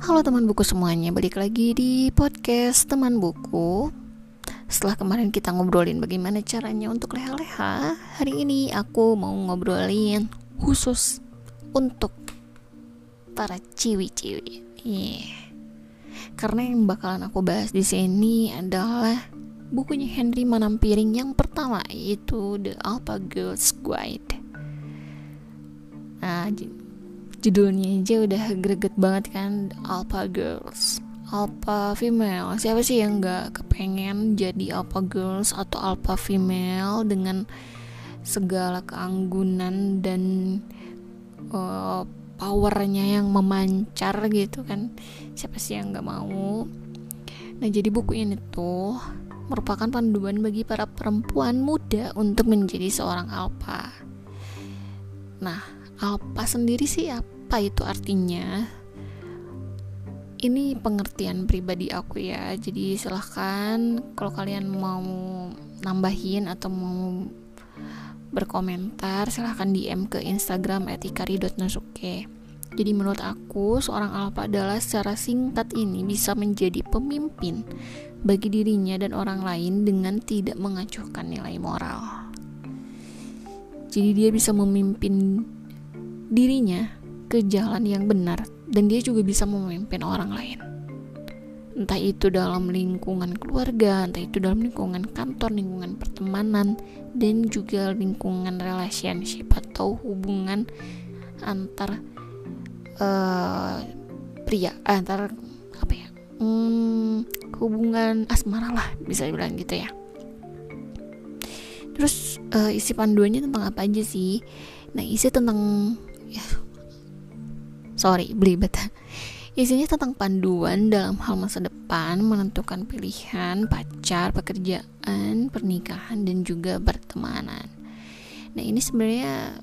Halo teman buku semuanya, balik lagi di podcast teman buku. Setelah kemarin kita ngobrolin bagaimana caranya untuk leha-leha, hari ini aku mau ngobrolin khusus untuk para ciwi-ciwi. Karena yang bakalan aku bahas di sini adalah bukunya Henry Manampiring yang pertama, yaitu The Alpha Girls Guide. Nah, judulnya aja udah greget banget kan, Alpha Girls, Alpha Female. Siapa sih yang gak kepengen jadi Alpha Girls atau Alpha Female dengan segala keanggunan dan powernya yang memancar gitu kan. Siapa sih yang gak mau? Nah, jadi buku ini tuh merupakan panduan bagi para perempuan muda untuk menjadi seorang Alpha. Nah, Alpha sendiri sih apa itu artinya? Ini pengertian pribadi aku ya. Jadi silahkan kalau kalian mau nambahin atau mau berkomentar, silahkan DM ke Instagram @ikari_nasuke. Jadi menurut aku, seorang Alpha adalah secara singkat ini bisa menjadi pemimpin bagi dirinya dan orang lain dengan tidak mengacuhkan nilai moral. Jadi dia bisa memimpin dirinya ke jalan yang benar, dan dia juga bisa memimpin orang lain, entah itu dalam lingkungan keluarga, entah itu dalam lingkungan kantor, lingkungan pertemanan, dan juga lingkungan relationship atau hubungan antar pria, antar apa ya, hubungan asmara lah, bisa dibilang gitu ya. Terus isi panduannya tentang apa aja sih? Nah, Isinya tentang panduan dalam hal masa depan, menentukan pilihan, pacar, pekerjaan, pernikahan, dan juga pertemanan. Nah, ini sebenarnya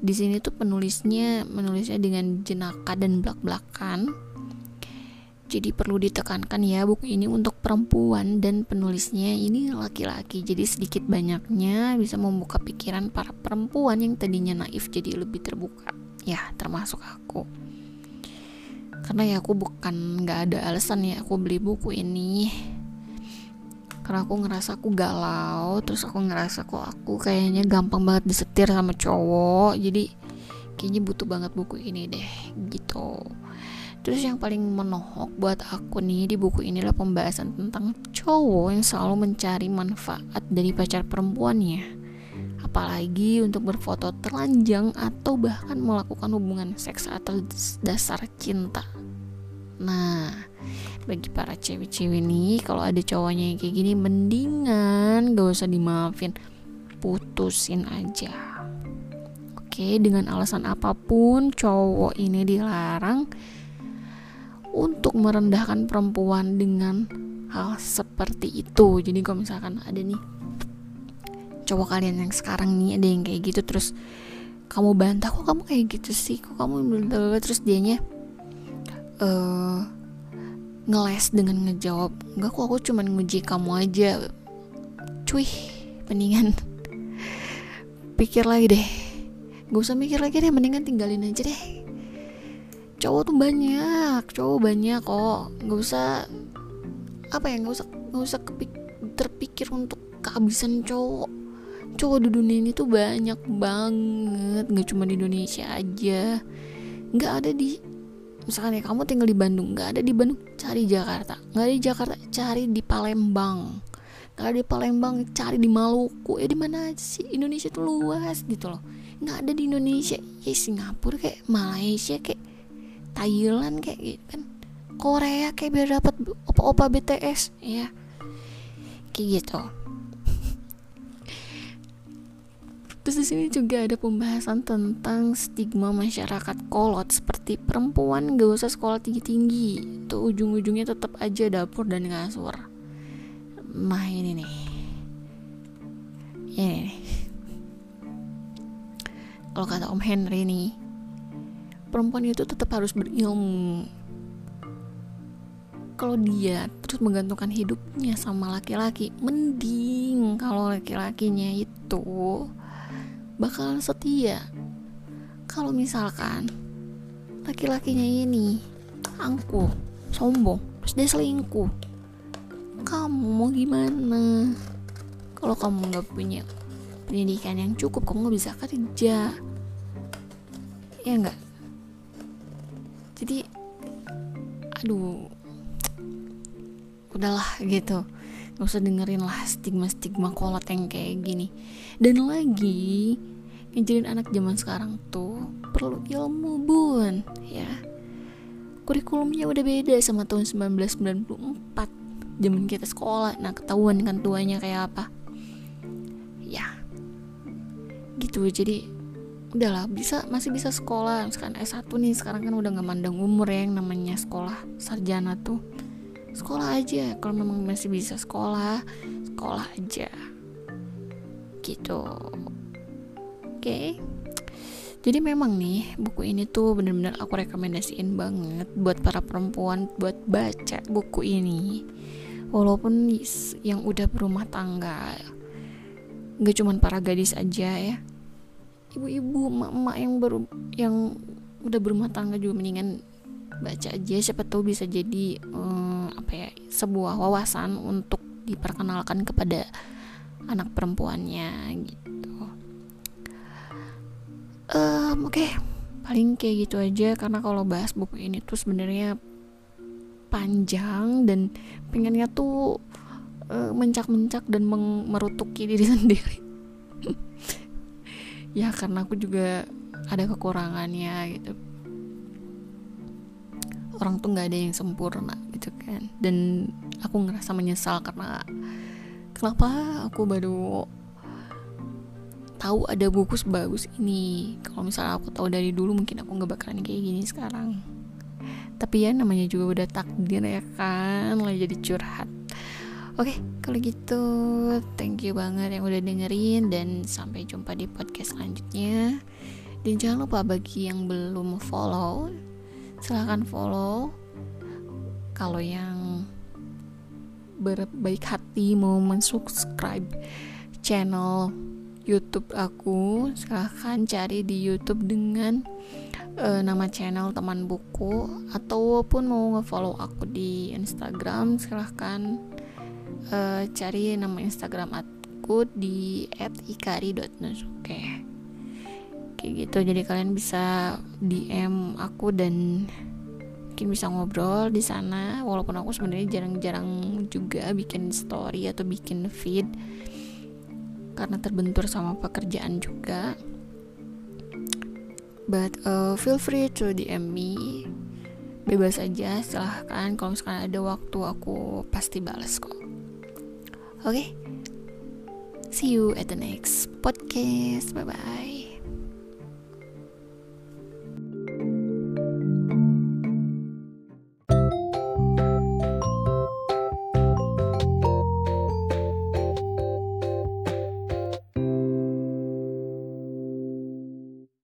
di sini tuh penulisnya dengan jenaka dan blak-blakan. Jadi perlu ditekankan ya, buku ini untuk perempuan dan penulisnya ini laki-laki. Jadi sedikit banyaknya bisa membuka pikiran para perempuan yang tadinya naif jadi lebih terbuka. Ya, termasuk aku. Karena ya aku gak ada alasan ya aku beli buku ini. Karena aku ngerasa aku galau, terus aku ngerasa kok aku kayaknya gampang banget disetir sama cowok. Jadi kayaknya butuh banget buku ini deh, gitu. Terus yang paling menohok buat aku nih di buku ini adalah pembahasan tentang cowok yang selalu mencari manfaat dari pacar perempuannya. Apalagi untuk berfoto telanjang atau bahkan melakukan hubungan seks atas dasar cinta. Nah, bagi para cewek-cewek nih, kalau ada cowoknya yang kayak gini, mendingan gak usah dimaafin, putusin aja. Oke, dengan alasan apapun cowok ini dilarang untuk merendahkan perempuan dengan hal seperti itu. Jadi kalau misalkan ada nih cowok kalian yang sekarang nih ada yang kayak gitu, terus kamu bantah, kok kamu kayak gitu sih, kok kamu blablabla, terus dianya ngeles dengan ngejawab, enggak kok, aku cuman nguji kamu aja. Cuy, mendingan pikir lagi deh, gak usah mikir lagi deh, mendingan tinggalin aja deh. Cowok banyak kok, gak usah terpikir untuk kehabisan cowok. Cowok di dunia ini tuh banyak banget, gak cuma di Indonesia aja. Gak ada di, misalkan ya kamu tinggal di Bandung, gak ada di Bandung, cari Jakarta. Gak ada di Jakarta, cari di Palembang. Gak ada di Palembang, cari di Maluku. Ya di mana aja sih, Indonesia tuh luas gitu loh. Gak ada di Indonesia, ya Singapura kayak, Malaysia kayak, Thailand kayak gitu kan, Korea kayak biar dapat opa-opa BTS ya, kayak gitu. Terus di sini juga ada pembahasan tentang stigma masyarakat kolot seperti perempuan gak usah sekolah tinggi-tinggi, tuh ujung-ujungnya tetap aja dapur dan kasur. Nah, ini nih. Kalau kata Om Henry nih, perempuan itu tetap harus berilmu. Kalau dia terus menggantungkan hidupnya sama laki-laki, mending kalau laki-lakinya itu bakalan setia. Kalau misalkan laki-lakinya ini angkuh, sombong, terus dia selingkuh. Kamu mau gimana? Kalau kamu nggak punya pendidikan yang cukup, kamu nggak bisa kerja, ya nggak? Jadi, aduh, udahlah gitu, nggak usah dengerin lah stigma-stigma kolot yang kayak gini. Dan lagi, ngajarin anak zaman sekarang tuh perlu ilmu, Bun, ya. Kurikulumnya udah beda sama tahun 1994, zaman kita sekolah. Nah, ketahuan kan tuanya kayak apa. Gitu, jadi udahlah, bisa masih bisa sekolah. Sekarang S1 nih, sekarang kan udah nggak mandang umur ya, yang namanya sekolah sarjana tuh. Sekolah aja, kalau memang masih bisa sekolah, sekolah aja gitu. Oke. Jadi memang nih buku ini tuh benar-benar aku rekomendasiin banget buat para perempuan buat baca buku ini. Walaupun yang udah berumah tangga, nggak cuma para gadis aja ya, ibu-ibu, emak-emak yang udah berumah tangga juga mendingan baca aja. Siapa tahu bisa jadi sebuah wawasan untuk diperkenalkan kepada anak perempuannya gitu. Oke. Paling kayak gitu aja, karena kalau bahas buku ini tuh sebenarnya panjang dan pengennya tuh mencak-mencak dan merutuki diri sendiri. Ya karena aku juga ada kekurangannya gitu. Orang tuh nggak ada yang sempurna gitu kan. Dan aku ngerasa menyesal karena kenapa aku baru tahu ada buku sebagus ini. Kalau misalnya aku tahu dari dulu, mungkin aku nggak bakalan kayak gini sekarang. Tapi ya namanya juga udah takdir ya kan. Lah jadi curhat. Oke, kalau gitu thank you banget yang udah dengerin, dan sampai jumpa di podcast selanjutnya. Dan jangan lupa bagi yang belum follow, silahkan follow. Kalau yang berbaik hati mau mensubscribe channel YouTube aku, silahkan cari di YouTube dengan nama channel Teman Buku, ataupun mau nge-follow aku di Instagram, silahkan cari nama Instagram aku di @ikari_nasuke. Kayak gitu, jadi kalian bisa DM aku dan mungkin bisa ngobrol di sana. Walaupun aku sebenarnya jarang-jarang juga bikin story atau bikin feed karena terbentur sama pekerjaan juga. But feel free to DM me, bebas aja, silahkan. Kalau misalkan ada waktu, aku pasti balas kok. Okay, see you at the next podcast. Bye bye.